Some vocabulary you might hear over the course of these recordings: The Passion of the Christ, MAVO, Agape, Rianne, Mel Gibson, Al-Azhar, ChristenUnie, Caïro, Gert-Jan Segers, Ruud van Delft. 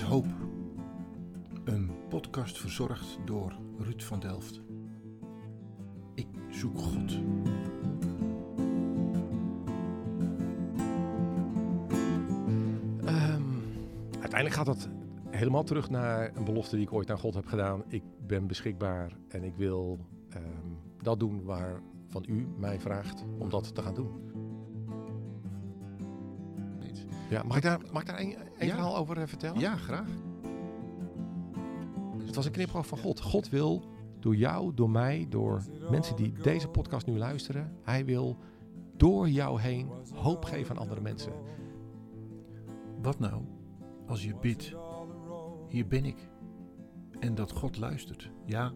is hoop. Een podcast verzorgd door Ruud van Delft. Ik zoek God. Uiteindelijk gaat dat helemaal terug naar een belofte die ik ooit aan God heb gedaan. Ik ben beschikbaar en ik wil dat doen waarvan u mij vraagt om dat te gaan doen. Ja, mag ik daar een verhaal over vertellen? Ja, graag. Het was een knipoog van God. God wil door jou, door mij, door mensen die deze podcast nu luisteren. Hij wil door jou heen hoop geven aan andere mensen. Wat nou als je bidt, hier ben ik. En dat God luistert. Ja,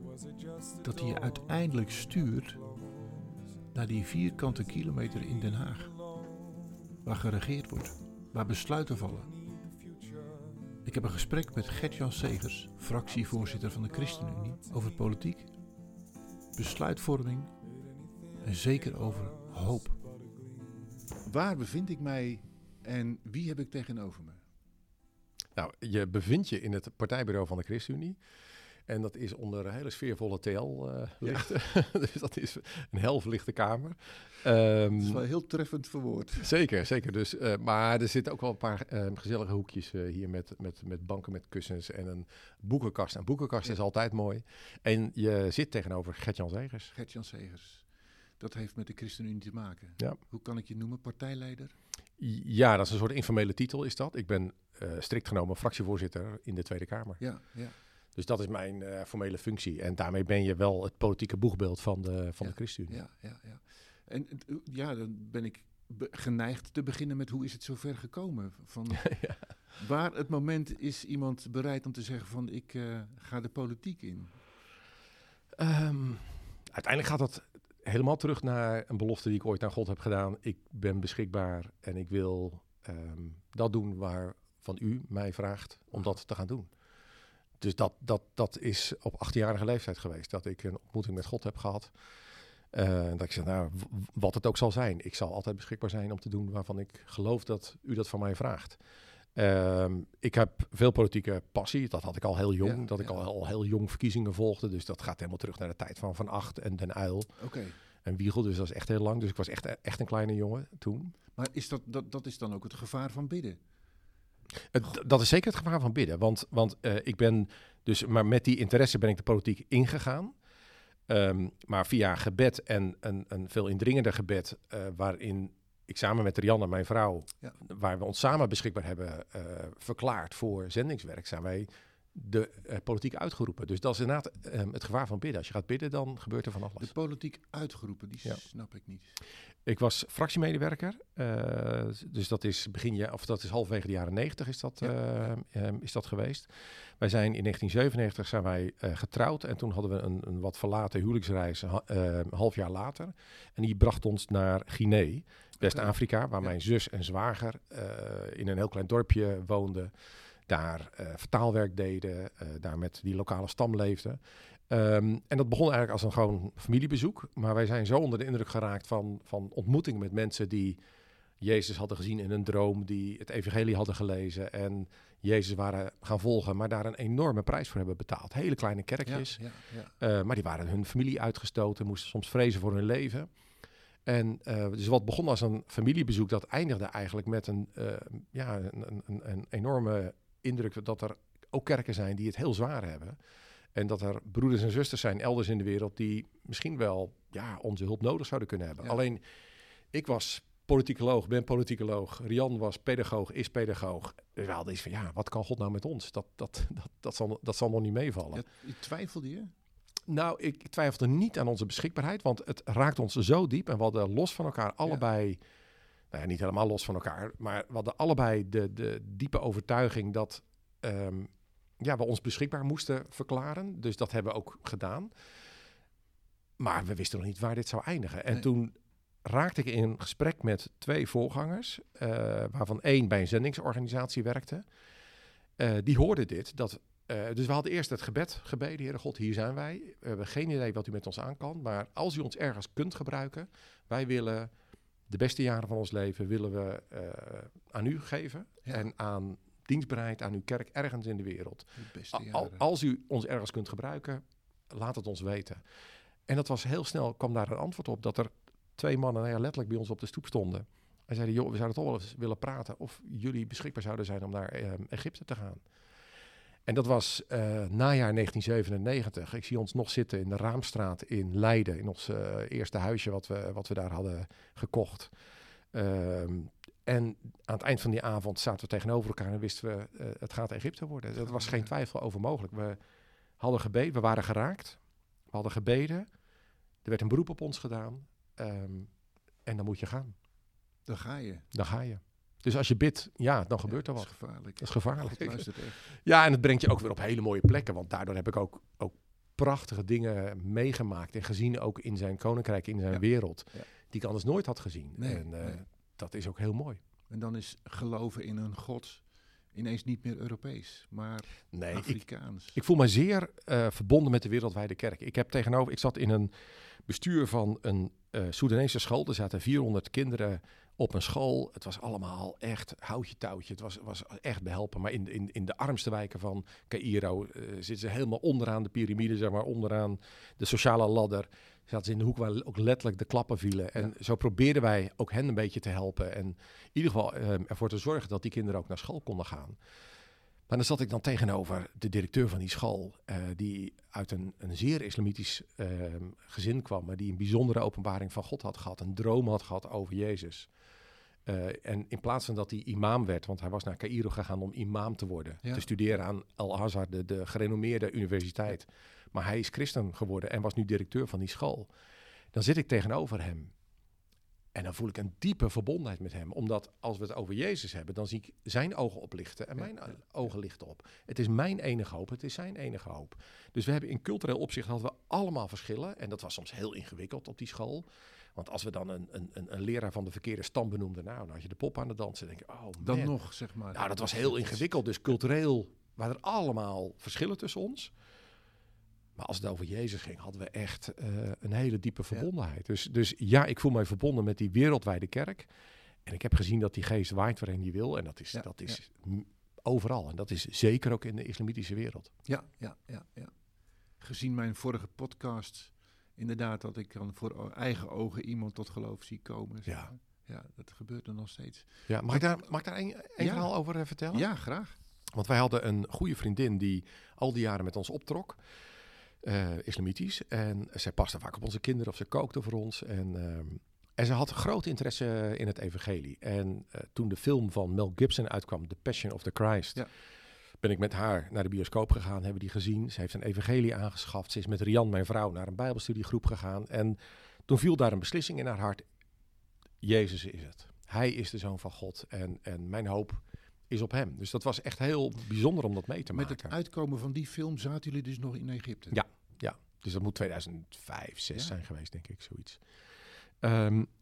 dat hij je uiteindelijk stuurt naar die vierkante kilometer in Den Haag. Waar geregeerd wordt. Waar besluiten vallen. Ik heb een gesprek met Gert-Jan Segers, fractievoorzitter van de ChristenUnie, over politiek, besluitvorming en zeker over hoop. Waar bevind ik mij en wie heb ik tegenover me? Nou, je bevindt je in het partijbureau van de ChristenUnie. En dat is onder een hele sfeervolle TL-lichten. Ja. Dus dat is een helverlichte kamer. Dat is wel heel treffend verwoord. Zeker, zeker. Dus, maar er zitten ook wel een paar gezellige hoekjes hier met banken met kussens en een boekenkast. En boekenkast is altijd mooi. En je zit tegenover Gert-Jan Segers. Gert-Jan Segers. Dat heeft met de ChristenUnie te maken. Ja. Hoe kan ik je noemen? Partijleider? Ja, dat is een soort informele titel is dat. Ik ben strikt genomen fractievoorzitter in de Tweede Kamer. Ja, ja. Dus dat is mijn formele functie. En daarmee ben je wel het politieke boegbeeld van de ChristenUnie. Ja, ja, ja. En dan ben ik geneigd te beginnen met hoe is het zover gekomen? Van ja. Waar het moment is iemand bereid om te zeggen van ik ga de politiek in? Uiteindelijk gaat dat helemaal terug naar een belofte die ik ooit aan God heb gedaan. Ik ben beschikbaar en ik wil dat doen waarvan u mij vraagt om dat te gaan doen. Dus dat is op 18-jarige leeftijd geweest, dat ik een ontmoeting met God heb gehad. Dat ik zeg, nou, wat het ook zal zijn. Ik zal altijd beschikbaar zijn om te doen waarvan ik geloof dat u dat van mij vraagt. Ik heb veel politieke passie, dat had ik al heel jong. Ja, dat ik al heel jong verkiezingen volgde. Dus dat gaat helemaal terug naar de tijd van Acht en Den Uyl. Okay. En Wiegel, dus dat is echt heel lang. Dus ik was echt een kleine jongen toen. Maar is dat is dan ook het gevaar van bidden? Dat is zeker het gevaar van bidden, want ik ben dus, maar met die interesse ben ik de politiek ingegaan. Maar via gebed en een veel indringender gebed, waarin ik samen met Rianne, mijn vrouw, waar we ons samen beschikbaar hebben verklaard voor zendingswerk, zijn wij de politiek uitgeroepen. Dus dat is inderdaad het gevaar van bidden. Als je gaat bidden, dan gebeurt er van alles. De politiek uitgeroepen, die snap ik niet. Ik was fractiemedewerker. Dus dat is halverwege de jaren 90 is dat geweest. Wij zijn in 1997 getrouwd. En toen hadden we een wat verlaten huwelijksreis een half jaar later. En die bracht ons naar Guinea, West-Afrika, waar mijn zus en zwager in een heel klein dorpje woonden. Daar vertaalwerk deden, daar met die lokale stam leefden. En dat begon eigenlijk als een gewoon familiebezoek. Maar wij zijn zo onder de indruk geraakt van ontmoetingen met mensen die Jezus hadden gezien in een droom, die het evangelie hadden gelezen en Jezus waren gaan volgen, maar daar een enorme prijs voor hebben betaald. Hele kleine kerkjes, maar die waren hun familie uitgestoten, moesten soms vrezen voor hun leven. En dus wat begon als een familiebezoek, dat eindigde eigenlijk met een enorme indruk dat er ook kerken zijn die het heel zwaar hebben. En dat er broeders en zusters zijn elders in de wereld die misschien wel onze hulp nodig zouden kunnen hebben. Ja. Alleen, ik was politicoloog, ben politicoloog. Rian was pedagoog, is pedagoog. Dus we hadden iets van, wat kan God nou met ons? Dat zal nog niet meevallen. Ja, twijfelde je? Nou, ik twijfelde niet aan onze beschikbaarheid, want het raakt ons zo diep. En we hadden los van elkaar allebei... Nou ja, niet helemaal los van elkaar, maar we hadden allebei de diepe overtuiging dat we ons beschikbaar moesten verklaren. Dus dat hebben we ook gedaan. Maar we wisten nog niet waar dit zou eindigen. En toen raakte ik in een gesprek met twee voorgangers, waarvan één bij een zendingsorganisatie werkte. Die hoorde dit, dat... dus we hadden eerst het gebed gebeden, Heere God, hier zijn wij. We hebben geen idee wat u met ons aan kan, maar als u ons ergens kunt gebruiken, wij willen de beste jaren van ons leven aan u geven en aan dienstbaarheid aan uw kerk ergens in de wereld. De beste jaren. Als u ons ergens kunt gebruiken, laat het ons weten. En dat was heel snel, kwam daar een antwoord op, dat er 2 mannen letterlijk bij ons op de stoep stonden. En zeiden, joh, we zouden toch wel eens willen praten of jullie beschikbaar zouden zijn om naar Egypte te gaan. En dat was najaar 1997. Ik zie ons nog zitten in de Raamstraat in Leiden, in ons eerste huisje wat we daar hadden gekocht. En aan het eind van die avond zaten we tegenover elkaar en wisten we, het gaat Egypte worden. Dat was geen twijfel over mogelijk. We hadden gebeden, we waren geraakt. We hadden gebeden. Er werd een beroep op ons gedaan. En dan moet je gaan. Dan ga je. Dan ga je. Dus als je bidt, dan gebeurt er wat. Dat is gevaarlijk. Dat luistert echt. Ja, en het brengt je ook weer op hele mooie plekken. Want daardoor heb ik ook prachtige dingen meegemaakt. En gezien ook in zijn koninkrijk, in zijn wereld. Ja. Die ik anders nooit had gezien. Nee, en dat is ook heel mooi. En dan is geloven in een God ineens niet meer Europees, maar Afrikaans. Ik voel me zeer verbonden met de wereldwijde kerk. Ik zat in een bestuur van een Soedanese school. Er zaten 400 kinderen op een school. Het was allemaal echt houtje touwtje. Het was echt behelpen. Maar in de armste wijken van Caïro zitten ze helemaal onderaan de piramide, zeg maar, onderaan de sociale ladder. Zaten ze in de hoek waar ook letterlijk de klappen vielen. En zo probeerden wij ook hen een beetje te helpen. En in ieder geval ervoor te zorgen dat die kinderen ook naar school konden gaan. Maar dan zat ik dan tegenover de directeur van die school, die uit een zeer islamitisch gezin kwam, maar die een bijzondere openbaring van God had gehad, een droom had gehad over Jezus. En in plaats van dat hij imam werd, want hij was naar Caïro gegaan om imam te worden, te studeren aan Al-Azhar, de gerenommeerde universiteit. Maar hij is christen geworden en was nu directeur van die school. Dan zit ik tegenover hem. En dan voel ik een diepe verbondenheid met hem. Omdat als we het over Jezus hebben, dan zie ik zijn ogen oplichten en mijn ogen lichten op. Het is mijn enige hoop, het is zijn enige hoop. Dus we hebben in cultureel opzicht hadden we allemaal verschillen. En dat was soms heel ingewikkeld op die school. Want als we dan een leraar van de verkeerde stam benoemden, dan had je de pop aan de dansen. Dan denk ik, oh man. Dan nog, zeg maar. Nou, dat was heel ingewikkeld. Dus cultureel waren er allemaal verschillen tussen ons. Maar als het over Jezus ging, hadden we echt een hele diepe verbondenheid. Dus ik voel mij verbonden met die wereldwijde kerk. En ik heb gezien dat die geest waait waarin die wil. En dat is overal. En dat is zeker ook in de islamitische wereld. Ja. Gezien mijn vorige podcast, inderdaad, dat ik dan voor eigen ogen iemand tot geloof zie komen. Zeg maar. Ja, dat gebeurt er nog steeds. Ja, mag ik daar een verhaal over vertellen? Ja, graag. Want wij hadden een goede vriendin die al die jaren met ons optrok. Islamitisch. En zij paste vaak op onze kinderen of ze kookte voor ons. En ze had groot interesse in het evangelie. En toen de film van Mel Gibson uitkwam, The Passion of the Christ, ben ik met haar naar de bioscoop gegaan, hebben die gezien. Ze heeft een evangelie aangeschaft. Ze is met Rianne, mijn vrouw, naar een bijbelstudiegroep gegaan. En toen viel daar een beslissing in haar hart. Jezus is het. Hij is de Zoon van God. En mijn hoop is op hem. Dus dat was echt heel bijzonder om dat mee te maken. Met het uitkomen van die film zaten jullie dus nog in Egypte? Ja. Dus dat moet 2005, 2006 zijn geweest, denk ik, zoiets.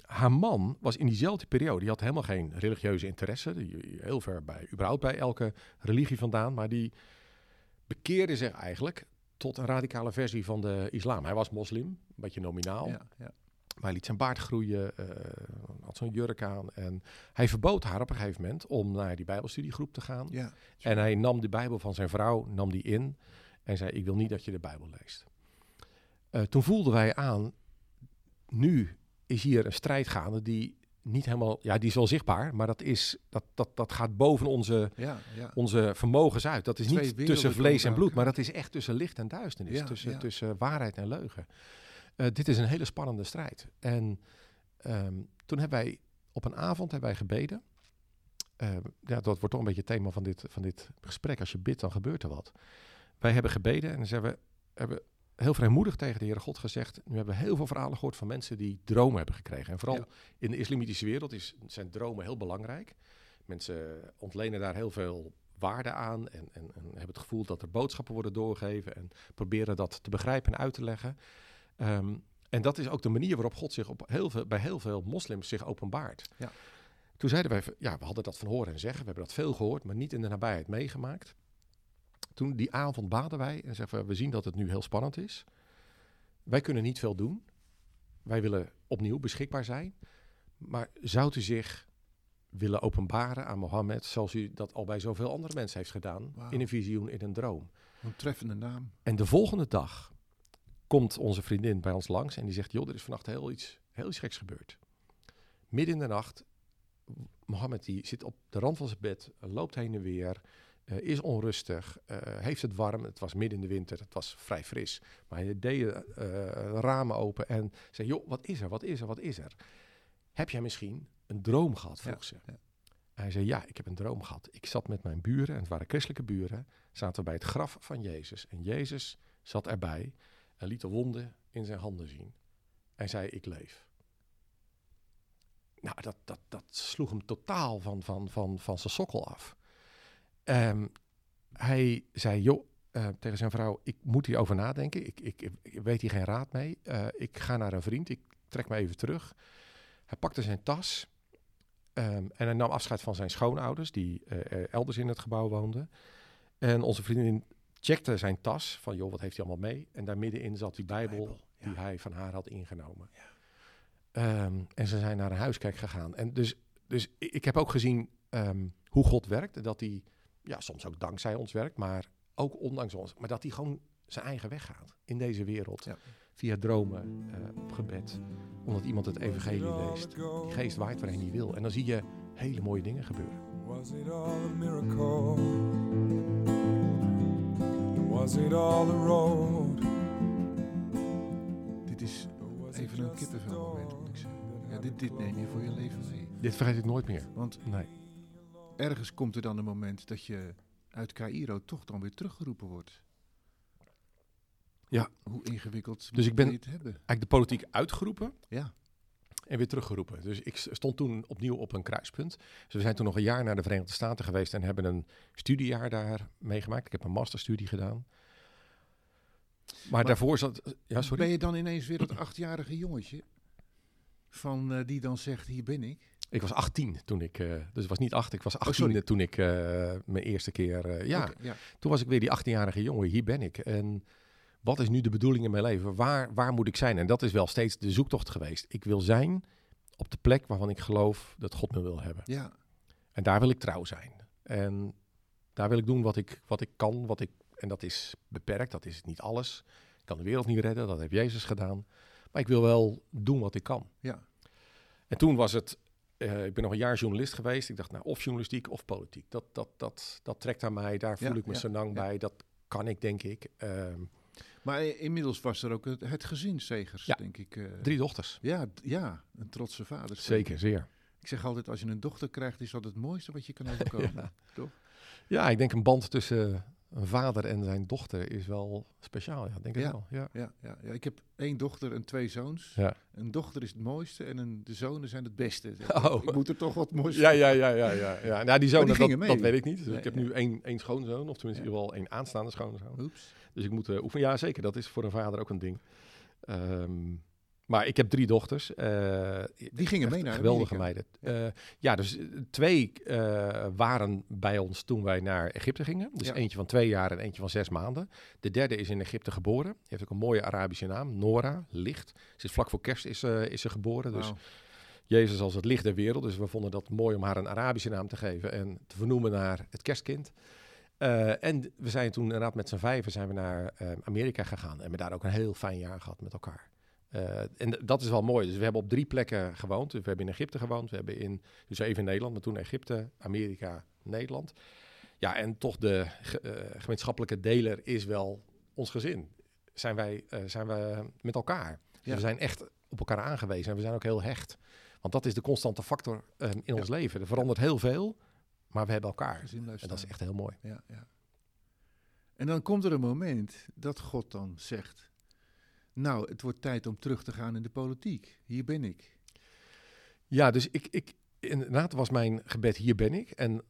Haar man was in diezelfde periode, die had helemaal geen religieuze interesse, heel ver überhaupt bij elke religie vandaan, maar die bekeerde zich eigenlijk tot een radicale versie van de islam. Hij was moslim, een beetje nominaal. Ja. Maar hij liet zijn baard groeien, had zo'n jurk aan. En hij verbood haar op een gegeven moment om naar die bijbelstudiegroep te gaan. Ja, en hij nam de Bijbel van zijn vrouw, nam die in en zei, ik wil niet dat je de Bijbel leest. Toen voelden wij aan, nu is hier een strijd gaande die niet helemaal, die is wel zichtbaar, maar dat gaat boven onze vermogens uit. Dat is niet tussen vlees en bloed, maar dat is echt tussen licht en duisternis, tussen waarheid en leugen. Dit is een hele spannende strijd. En toen hebben wij op een avond gebeden. Dat wordt toch een beetje het thema van dit gesprek. Als je bidt, dan gebeurt er wat. Wij hebben gebeden en dus hebben heel vrijmoedig tegen de Heere God gezegd. Nu hebben we heel veel verhalen gehoord van mensen die dromen hebben gekregen. En vooral in de islamitische wereld zijn dromen heel belangrijk. Mensen ontlenen daar heel veel waarde aan en hebben het gevoel dat er boodschappen worden doorgegeven en proberen dat te begrijpen en uit te leggen. En dat is ook de manier waarop God zich bij heel veel moslims zich openbaart. Ja. Toen zeiden wij, we hadden dat van horen en zeggen. We hebben dat veel gehoord, maar niet in de nabijheid meegemaakt. Toen die avond baden wij en zeggen we zien dat het nu heel spannend is. Wij kunnen niet veel doen. Wij willen opnieuw beschikbaar zijn. Maar zou u zich willen openbaren aan Mohammed, zoals u dat al bij zoveel andere mensen heeft gedaan, wow, in een visioen, in een droom. Een treffende naam. En de volgende dag komt onze vriendin bij ons langs en die zegt, joh, er is vannacht heel iets geks gebeurd. Midden in de nacht, Mohammed die zit op de rand van zijn bed, loopt heen en weer, is onrustig, heeft het warm. Het was midden in de winter, het was vrij fris. Maar hij deed ramen open en zei, joh, wat is er? Heb jij misschien een droom gehad, vroeg ze. Ja. Hij zei, ja, ik heb een droom gehad. Ik zat met mijn buren, en het waren christelijke buren, zaten we bij het graf van Jezus. En Jezus zat erbij en liet de wonden in zijn handen zien. Hij zei, ik leef. Nou, dat sloeg hem totaal van zijn sokkel af. Hij zei, joh, tegen zijn vrouw, ik moet hierover nadenken. Ik weet hier geen raad mee. Ik ga naar een vriend, ik trek me even terug. Hij pakte zijn tas en hij nam afscheid van zijn schoonouders, die elders in het gebouw woonden. En onze vriendin checkte zijn tas, van joh, wat heeft hij allemaal mee? En daar middenin zat die Bijbel ja, die hij van haar had ingenomen. Ja. En ze zijn naar een huiskerk gegaan. En dus ik heb ook gezien hoe God werkt. Dat hij, ja, soms ook dankzij ons werkt, maar ook ondanks ons. Maar dat hij gewoon zijn eigen weg gaat in deze wereld. Ja. Via dromen, op gebed, omdat iemand het evangelie leest. Die geest waait waarheen hij wil. En dan zie je hele mooie dingen gebeuren. Was it all a miracle? Was it all a road? Dit is even een kippenvel moment, moet ik zeggen. Ja, dit neem je voor je leven mee. Dit vergeet ik nooit meer. Want nee, ergens komt er dan een moment dat je uit Caïro toch dan weer teruggeroepen wordt. Ja, hoe ingewikkeld. Dus ik ben eigenlijk de politiek uitgeroepen en weer teruggeroepen. Dus ik stond toen opnieuw op een kruispunt. Dus we zijn toen nog een jaar naar de Verenigde Staten geweest en hebben een studiejaar daar meegemaakt. Ik heb een masterstudie gedaan. Maar daarvoor zat... Ja, sorry. Ben je dan ineens weer dat 8-jarige jongetje van die dan zegt, hier ben ik? Ik was 18 toen ik... dus het was niet 8, ik was 18 toen ik mijn eerste keer... Toen was ik weer die 18-jarige jongen, hier ben ik. En... Wat is nu de bedoeling in mijn leven? Waar moet ik zijn? En dat is wel steeds de zoektocht geweest. Ik wil zijn op de plek waarvan ik geloof dat God me wil hebben. Ja. En daar wil ik trouw zijn. En daar wil ik doen wat ik kan. En dat is beperkt, dat is niet alles. Ik kan de wereld niet redden, dat heeft Jezus gedaan. Maar ik wil wel doen wat ik kan. Ja. En toen was het... ik ben nog een jaar journalist geweest. Ik dacht, nou, of journalistiek of politiek. Dat trekt aan mij, daar voel ik me zo lang bij. Dat kan ik, denk ik. Maar inmiddels was er ook het gezin Segers, denk ik. 3 dochters. Ja, een trotse vader. Zeker, zeer. Ik zeg altijd, als je een dochter krijgt, is dat het mooiste wat je kan overkomen, toch? Ja, ik denk een band tussen een vader en zijn dochter is wel speciaal, denk ik wel. Ja, ik heb 1 dochter en 2 zoons. Ja. Een dochter is het mooiste en de zonen zijn het beste. Oh. Ik moet er toch wat moois van. Ja. Nou, die zonen, die gingen mee. Dat weet ik niet. Dus nee, ik heb nu 1 schoonzoon, of tenminste in ieder geval 1 aanstaande schoonzoon. Oeps. Dus ik moet oefenen. Ja, zeker. Dat is voor een vader ook een ding. Maar ik heb 3 dochters. Die gingen mee naar geweldige Amerika. Meiden. Dus 2 waren bij ons toen wij naar Egypte gingen. Dus eentje van 2 jaar en eentje van 6 maanden. De derde is in Egypte geboren. Die heeft ook een mooie Arabische naam. Nora, licht. Ze is vlak voor kerst is ze geboren. Dus Jezus als het licht der wereld. Dus we vonden dat mooi om haar een Arabische naam te geven. En te vernoemen naar het kerstkind. En we zijn toen inderdaad met z'n 5 zijn we naar Amerika gegaan. En hebben daar ook een heel fijn jaar gehad met elkaar. En dat is wel mooi. Dus we hebben op 3 plekken gewoond. Dus we hebben in Egypte gewoond. We hebben dus even in Nederland, maar toen Egypte, Amerika, Nederland. Ja, en toch de gemeenschappelijke deler is wel ons gezin. Zijn we met elkaar. Dus we zijn echt op elkaar aangewezen. En we zijn ook heel hecht. Want dat is de constante factor in ons leven. Er verandert heel veel. Maar we hebben elkaar. En dat is echt heel mooi. Ja. En dan komt er een moment dat God dan zegt... Nou, het wordt tijd om terug te gaan in de politiek. Hier ben ik. Ja, dus ik inderdaad was mijn gebed, hier ben ik. En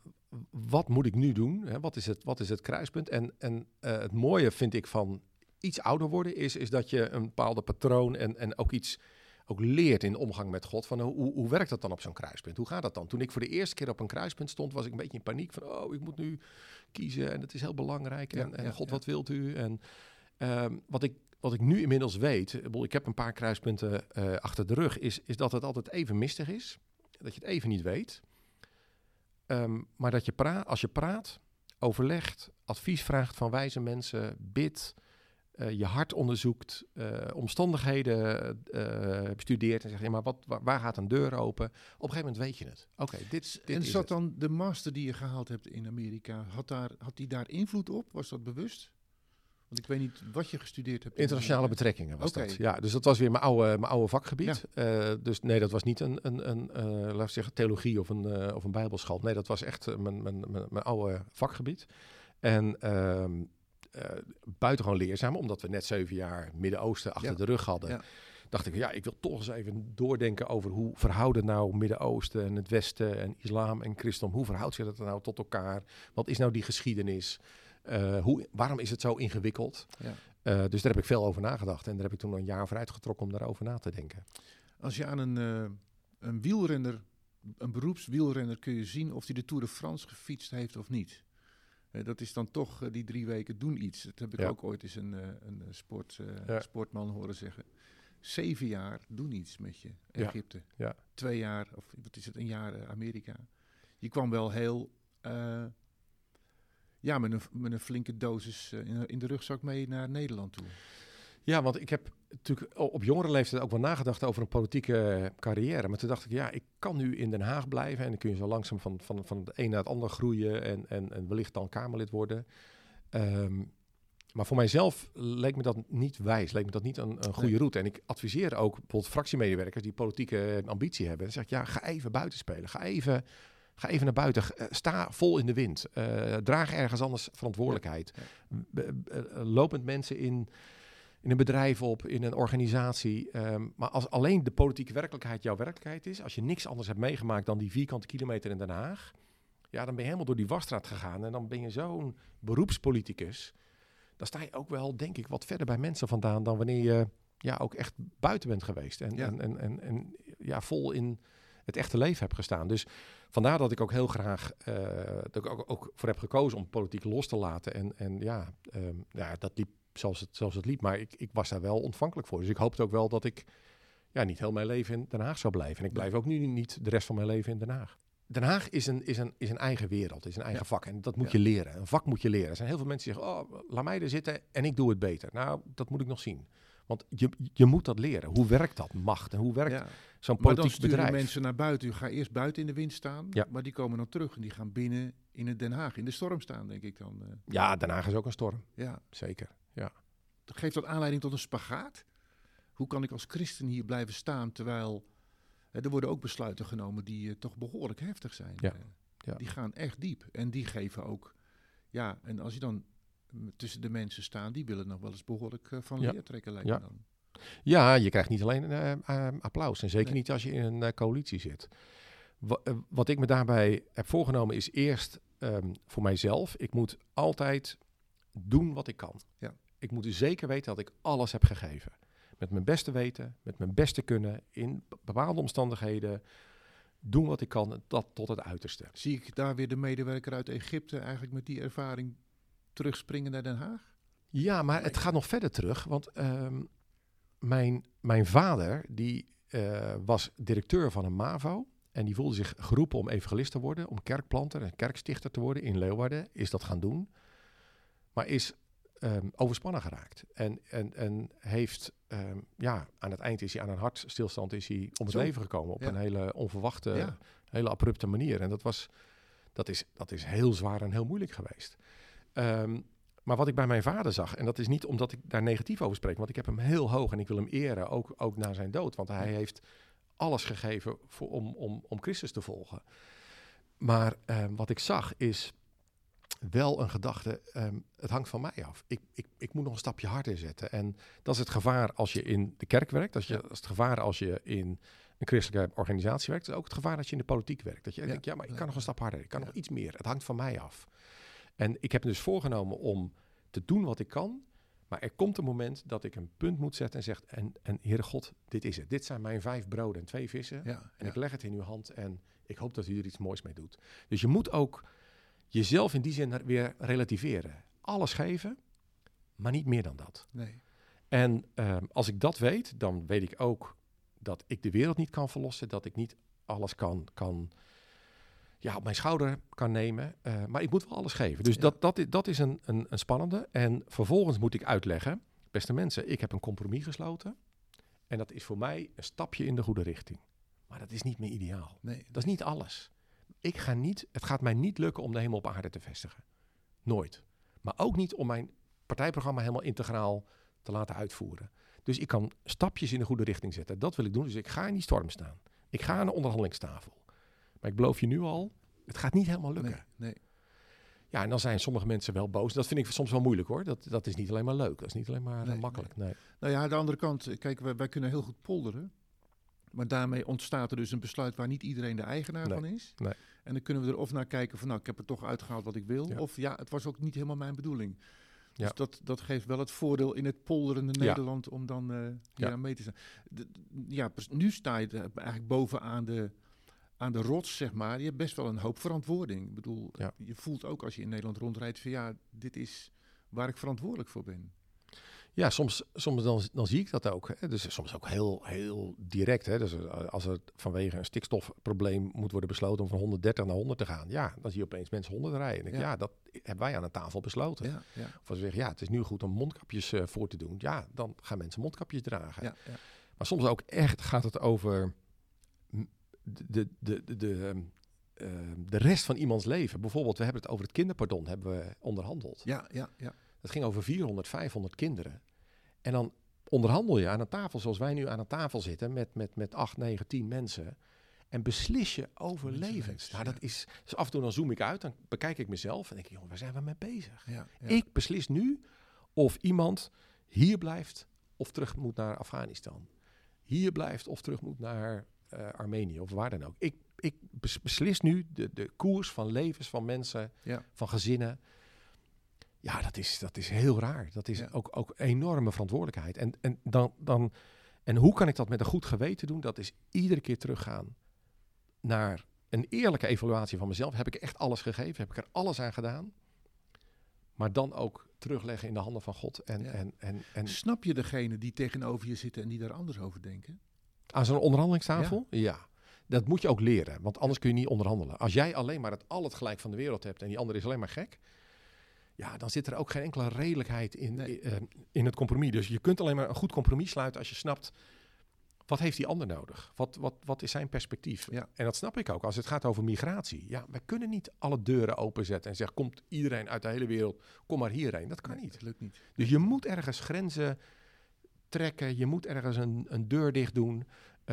wat moet ik nu doen? Hè? Wat is het kruispunt? En het mooie vind ik van iets ouder worden... is dat je een bepaalde patroon en ook iets... ook leert in de omgang met God, van hoe werkt dat dan op zo'n kruispunt? Hoe gaat dat dan? Toen ik voor de eerste keer op een kruispunt stond, was ik een beetje in paniek van, ik moet nu kiezen en het is heel belangrijk en God, wat wilt u? En wat ik nu inmiddels weet, ik heb een paar kruispunten achter de rug, is dat het altijd even mistig is, dat je het even niet weet. Maar dat je als je praat, overlegt, advies vraagt van wijze mensen, bidt, je hart onderzoekt, omstandigheden bestudeert en zegt, ja, maar waar gaat een deur open? Op een gegeven moment weet je het. Oké, dit en zat dan de master die je gehaald hebt in Amerika, had die daar invloed op? Was dat bewust? Want ik weet niet wat je gestudeerd hebt. Internationale betrekkingen was dat. Ja, dus dat was weer mijn oude vakgebied. Ja. Dus nee, dat was niet laten we zeggen, theologie of een bijbelschool. Nee, dat was echt mijn oude vakgebied. En buitengewoon leerzaam, omdat we net 7 jaar Midden-Oosten achter de rug hadden. Ja. Dacht ik, ja, ik wil toch eens even doordenken over hoe verhouden nou Midden-Oosten en het Westen en islam en christendom. Hoe verhoudt zich dat nou tot elkaar? Wat is nou die geschiedenis? Waarom is het zo ingewikkeld? Ja. Dus daar heb ik veel over nagedacht. En daar heb ik toen 1 jaar voor uitgetrokken om daarover na te denken. Als je aan een wielrenner, een beroepswielrenner, kun je zien of hij de Tour de France gefietst heeft of niet. Dat is dan toch die 3 weken doen iets. Dat heb ik ook ooit eens een sportman horen zeggen. 7 jaar doen iets met je, Egypte. Ja. 2 jaar, of wat is het, 1 jaar Amerika. Je kwam wel heel... met een flinke dosis in de rugzak mee naar Nederland toe. Ja, want ik heb natuurlijk op jongere leeftijd ook wel nagedacht over een politieke carrière. Maar toen dacht ik, ja, ik kan nu in Den Haag blijven. En dan kun je zo langzaam van het een naar het ander groeien en wellicht dan Kamerlid worden. Maar voor mijzelf leek me dat niet wijs, leek me dat niet een goede route. En ik adviseer ook bijvoorbeeld fractiemedewerkers die politieke ambitie hebben. Dan zeg ik, ja, ga even buiten spelen, ga even naar buiten. Sta vol in de wind. Draag ergens anders verantwoordelijkheid. Loop met mensen in een bedrijf op, in een organisatie. Maar als alleen de politieke werkelijkheid jouw werkelijkheid is, als je niks anders hebt meegemaakt dan die vierkante kilometer in Den Haag, ja, dan ben je helemaal door die wasstraat gegaan en dan ben je zo'n beroepspoliticus. Dan sta je ook wel, denk ik, wat verder bij mensen vandaan dan wanneer je ook echt buiten bent geweest. En vol in het echte leven heb gestaan. Dus vandaar dat ik ook heel graag... dat ik ook voor heb gekozen om politiek los te laten. En dat liep zoals het liep. Maar ik was daar wel ontvankelijk voor. Dus ik hoopte ook wel dat ik niet heel mijn leven in Den Haag zou blijven. En ik blijf ook nu niet de rest van mijn leven in Den Haag. Den Haag is een eigen wereld, is een eigen vak. En dat moet je leren. Een vak moet je leren. Er zijn heel veel mensen die zeggen, laat mij er zitten en ik doe het beter. Nou, dat moet ik nog zien. Want je moet dat leren. Hoe werkt dat macht en hoe werkt zo'n politiek bedrijf? Maar dan sturen mensen naar buiten. U gaat eerst buiten in de wind staan, maar die komen dan terug en die gaan binnen in het Den Haag in de storm staan, denk ik dan. Ja, Den Haag is ook een storm. Ja, zeker. Ja. Geeft dat aanleiding tot een spagaat? Hoe kan ik als christen hier blijven staan terwijl er worden ook besluiten genomen die toch behoorlijk heftig zijn? Ja. Ja. Die gaan echt diep en die geven ook. Ja, en als je dan tussen de mensen staan, die willen nog wel eens behoorlijk van leer trekken, lijkt me dan. Ja, je krijgt niet alleen applaus. En zeker niet als je in een coalitie zit. Wat ik me daarbij heb voorgenomen is eerst voor mijzelf. Ik moet altijd doen wat ik kan. Ja. Ik moet zeker weten dat ik alles heb gegeven. Met mijn beste weten, met mijn beste kunnen, in bepaalde omstandigheden. Doen wat ik kan, dat tot het uiterste. Zie ik daar weer de medewerker uit Egypte eigenlijk met die ervaring terugspringen naar Den Haag? Ja, maar het gaat nog verder terug. Want mijn vader, die was directeur van een MAVO. En die voelde zich geroepen om evangelist te worden. Om kerkplanter en kerkstichter te worden in Leeuwarden. Is dat gaan doen. Maar is overspannen geraakt. En heeft, aan het eind is hij aan een hartstilstand om het leven gekomen. Op een hele onverwachte, hele abrupte manier. En dat is heel zwaar en heel moeilijk geweest. Maar wat ik bij mijn vader zag, en dat is niet omdat ik daar negatief over spreek, want ik heb hem heel hoog en ik wil hem eren, ook na zijn dood. Want hij heeft alles gegeven om Christus te volgen. Maar wat ik zag is wel een gedachte, het hangt van mij af. Ik moet nog een stapje harder zetten. En dat is het gevaar als je in de kerk werkt, dat is het gevaar als je in een christelijke organisatie werkt, dat is ook het gevaar dat je in de politiek werkt. Dat je denkt, maar ik kan nog een stap harder, ik kan nog iets meer, het hangt van mij af. En ik heb me dus voorgenomen om te doen wat ik kan. Maar er komt een moment dat ik een punt moet zetten en zeg, en Heere God, dit is het. Dit zijn mijn 5 broden en 2 vissen. En ik leg het in uw hand en ik hoop dat u er iets moois mee doet. Dus je moet ook jezelf in die zin weer relativeren. Alles geven, maar niet meer dan dat. Nee. En als ik dat weet, dan weet ik ook dat ik de wereld niet kan verlossen. Dat ik niet alles kan ja, op mijn schouder kan nemen. Maar ik moet wel alles geven. Dus dat is een spannende. En vervolgens moet ik uitleggen, beste mensen, ik heb een compromis gesloten. En dat is voor mij een stapje in de goede richting. Maar dat is niet meer ideaal. Nee. Dat is niet alles. Het gaat mij niet lukken om de hemel op aarde te vestigen. Nooit. Maar ook niet om mijn partijprogramma helemaal integraal te laten uitvoeren. Dus ik kan stapjes in de goede richting zetten. Dat wil ik doen. Dus ik ga in die storm staan. Ik ga aan de onderhandelingstafel. Maar ik beloof je nu al, het gaat niet helemaal lukken. Nee. Ja, en dan zijn sommige mensen wel boos. Dat vind ik soms wel moeilijk, hoor. Dat is niet alleen maar leuk. Dat is niet alleen maar makkelijk. Nee. Nou ja, aan de andere kant, kijk, wij kunnen heel goed polderen. Maar daarmee ontstaat er dus een besluit waar niet iedereen de eigenaar van is. Nee. En dan kunnen we er of naar kijken van, nou, ik heb er toch uitgehaald wat ik wil. Ja. Of ja, het was ook niet helemaal mijn bedoeling. Dus dat geeft wel het voordeel in het polderende Nederland om dan mee te staan. Nu sta je eigenlijk bovenaan de rots, zeg maar. Je hebt best wel een hoop verantwoording. Ik bedoel, je voelt ook als je in Nederland rondrijdt van ja, dit is waar ik verantwoordelijk voor ben. Ja, soms dan zie ik dat ook. Hè. Dus soms ook heel, heel direct. Hè. Dus als er vanwege een stikstofprobleem moet worden besloten om van 130 naar 100 te gaan. Ja, dan zie je opeens mensen 100 rijden. En ik dat hebben wij aan de tafel besloten. Ja, ja. Of als we zeggen, ja, het is nu goed om mondkapjes voor te doen. Ja, dan gaan mensen mondkapjes dragen. Ja, ja. Maar soms ook echt gaat het over de rest van iemands leven. Bijvoorbeeld, we hebben het over het kinderpardon hebben we onderhandeld. Ja, ja, ja. Het ging over 400, 500 kinderen. En dan onderhandel je aan een tafel zoals wij nu aan een tafel zitten met 8, 9, 10 mensen. En beslis je over levens. Nou, dat is, dus af en toe dan zoom ik uit, dan bekijk ik mezelf en denk ik, joh, waar zijn we mee bezig? Ja, ja. Ik beslis nu of iemand hier blijft of terug moet naar Afghanistan. Hier blijft of terug moet naar Armenië of waar dan ook. Ik beslis nu de koers van levens van mensen, van gezinnen. Ja, dat is heel raar. Dat is ook enorme verantwoordelijkheid. En hoe kan ik dat met een goed geweten doen? Dat is iedere keer teruggaan naar een eerlijke evaluatie van mezelf. Heb ik echt alles gegeven? Heb ik er alles aan gedaan? Maar dan ook terugleggen in de handen van God. En snap je degene die tegenover je zitten en die daar anders over denken? Aan zo'n onderhandelingstafel? Ja. Dat moet je ook leren, want anders kun je niet onderhandelen. Als jij alleen maar al het gelijk van de wereld hebt en die ander is alleen maar gek. Ja, dan zit er ook geen enkele redelijkheid in het compromis. Dus je kunt alleen maar een goed compromis sluiten als je snapt, wat heeft die ander nodig? Wat is zijn perspectief? Ja. En dat snap ik ook. Als het gaat over migratie. Ja, wij kunnen niet alle deuren openzetten en zeggen, komt iedereen uit de hele wereld, kom maar hierheen. Dat kan niet. Dat lukt niet. Dus je moet ergens grenzen trekken. Je moet ergens een deur dicht doen.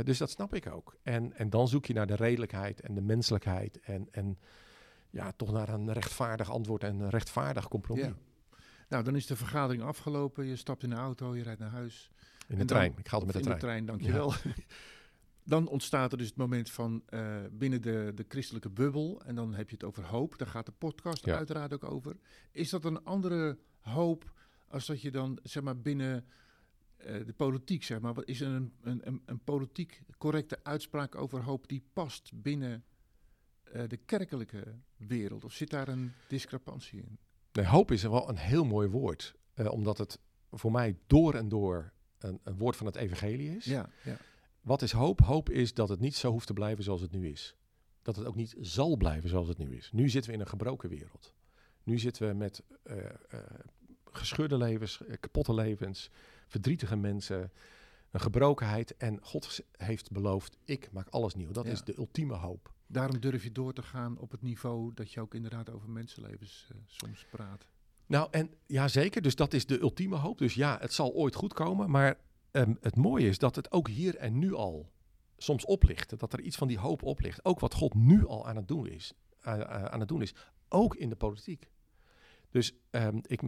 Dus dat snap ik ook. En dan zoek je naar de redelijkheid en de menselijkheid en ja, toch naar een rechtvaardig antwoord en een rechtvaardig compromis. Ja. Nou, dan is de vergadering afgelopen. Je stapt in de auto, je rijdt naar huis. In de trein. Ik ga altijd met de trein. In de trein, dankjewel. Ja. Dan ontstaat er dus het moment van binnen de christelijke bubbel. En dan heb je het over hoop. Daar gaat de podcast uiteraard ook over. Is dat een andere hoop als dat je dan, zeg maar, binnen de politiek, zeg maar. Is er een politiek correcte uitspraak over hoop die past binnen de kerkelijke wereld? Of zit daar een discrepantie in? Nee, hoop is wel een heel mooi woord. Omdat het voor mij door en door een woord van het evangelie is. Ja, ja. Wat is hoop? Hoop is dat het niet zo hoeft te blijven zoals het nu is. Dat het ook niet zal blijven zoals het nu is. Nu zitten we in een gebroken wereld. Nu zitten we met gescheurde levens, kapotte levens, verdrietige mensen, een gebrokenheid. En God heeft beloofd, ik maak alles nieuw. Dat is de ultieme hoop. Daarom durf je door te gaan op het niveau dat je ook inderdaad over mensenlevens soms praat. Nou, en ja, zeker. Dus dat is de ultieme hoop. Dus ja, het zal ooit goed komen. Maar het mooie is dat het ook hier en nu al soms oplicht. Dat er iets van die hoop oplicht. Ook wat God nu al aan het doen is. Ook in de politiek. Dus ik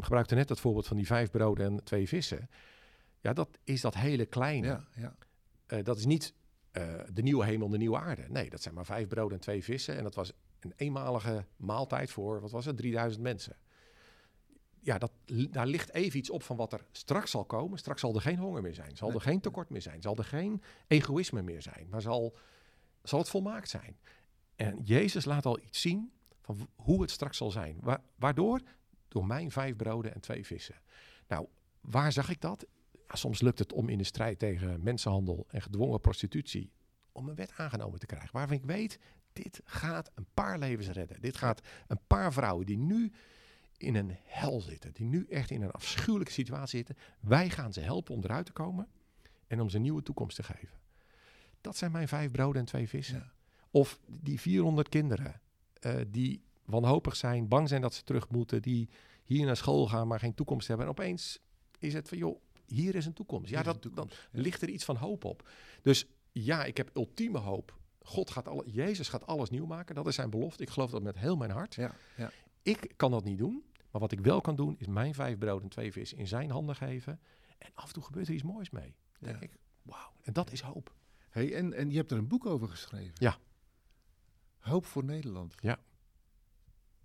gebruikte net dat voorbeeld van die 5 broden en 2 vissen. Ja, dat is dat hele kleine. Ja, ja. Dat is niet de nieuwe hemel en de nieuwe aarde. Nee, dat zijn maar 5 broden en 2 vissen. En dat was een eenmalige maaltijd voor, 3000 mensen. Ja, daar ligt even iets op van wat er straks zal komen. Straks zal er geen honger meer zijn. Zal er geen tekort meer zijn. Zal er geen egoïsme meer zijn. Maar zal het volmaakt zijn. En Jezus laat al iets zien van hoe het straks zal zijn. Waardoor? Door mijn 5 broden en 2 vissen. Nou, waar zag ik dat? Soms lukt het om in de strijd tegen mensenhandel en gedwongen prostitutie om een wet aangenomen te krijgen. Waarvan ik weet, dit gaat een paar levens redden. Dit gaat een paar vrouwen die nu in een hel zitten, die nu echt in een afschuwelijke situatie zitten. Wij gaan ze helpen om eruit te komen en om ze een nieuwe toekomst te geven. Dat zijn mijn 5 broden en 2 vissen. Ja. Of die 400 kinderen die wanhopig zijn, bang zijn dat ze terug moeten, die hier naar school gaan, maar geen toekomst hebben. En opeens is het van, joh, hier is een toekomst. Ja, dat, dan ligt er iets van hoop op. Dus ja, ik heb ultieme hoop. Jezus gaat alles nieuw maken. Dat is zijn belofte. Ik geloof dat met heel mijn hart. Ja, ja. Ik kan dat niet doen. Maar wat ik wel kan doen, is mijn 5 broden en 2 vissen in zijn handen geven. En af en toe gebeurt er iets moois mee. Dan denk ik, wauw. En dat is hoop. Hey, en je hebt er een boek over geschreven. Ja. Hoop voor Nederland. Ja.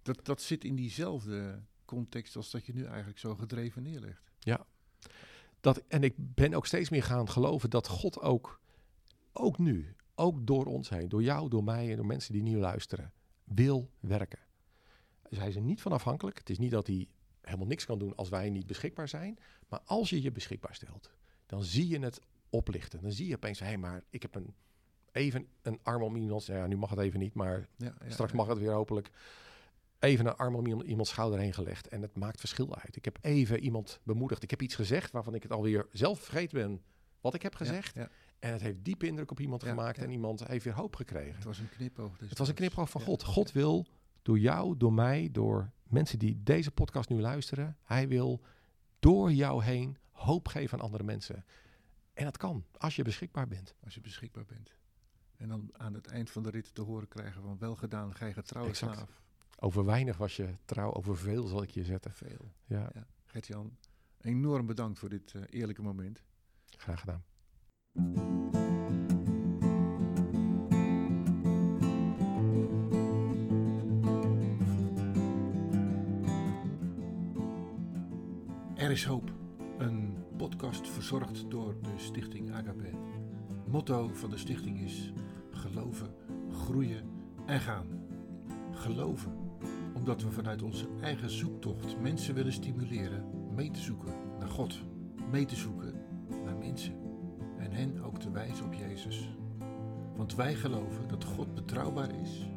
Dat zit in diezelfde context als dat je nu eigenlijk zo gedreven neerlegt. Ja. En ik ben ook steeds meer gaan geloven dat God ook nu, ook door ons heen, door jou, door mij en door mensen die nu luisteren, wil werken. Dus hij is er niet van afhankelijk. Het is niet dat hij helemaal niks kan doen als wij niet beschikbaar zijn. Maar als je je beschikbaar stelt, dan zie je het oplichten. Dan zie je opeens, hé, maar ik heb even een arm om iemand... Ja, nu mag het even niet, maar straks mag het weer hopelijk. Even een arm om iemands schouder heen gelegd. En het maakt verschil uit. Ik heb even iemand bemoedigd. Ik heb iets gezegd waarvan ik het alweer zelf vergeten ben wat ik heb gezegd. Ja, ja. En het heeft diepe indruk op iemand gemaakt. Ja. En iemand heeft weer hoop gekregen. Het was een knipoog. Dus het was een knipoog van God. God wil door jou, door mij, door mensen die deze podcast nu luisteren. Hij wil door jou heen hoop geven aan andere mensen. En dat kan, als je beschikbaar bent. Als je beschikbaar bent. En dan aan het eind van de rit te horen krijgen van wel gedaan, gij getrouwe slaaf. Over weinig was je trouw, over veel zal ik je zetten. Veel. Ja. Ja. Gert-Jan, enorm bedankt voor dit eerlijke moment. Graag gedaan. Er is hoop. Een podcast verzorgd door de stichting Agape. Motto van de stichting is geloven, groeien en gaan. Geloven. Omdat we vanuit onze eigen zoektocht mensen willen stimuleren mee te zoeken naar God, mee te zoeken naar mensen en hen ook te wijzen op Jezus. Want wij geloven dat God betrouwbaar is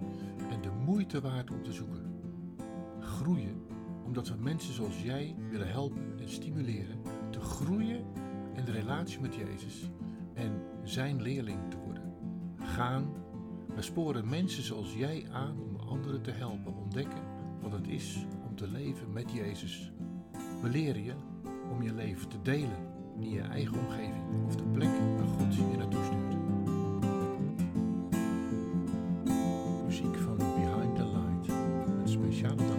en de moeite waard om te zoeken. Groeien, omdat we mensen zoals jij willen helpen en stimuleren te groeien in de relatie met Jezus en zijn leerling te worden. Gaan, we sporen mensen zoals jij aan om anderen te helpen ontdekken wat het is om te leven met Jezus. We leren je om je leven te delen in je eigen omgeving of de plek waar God je naartoe stuurt. Muziek van Behind the Light. Een speciale dag.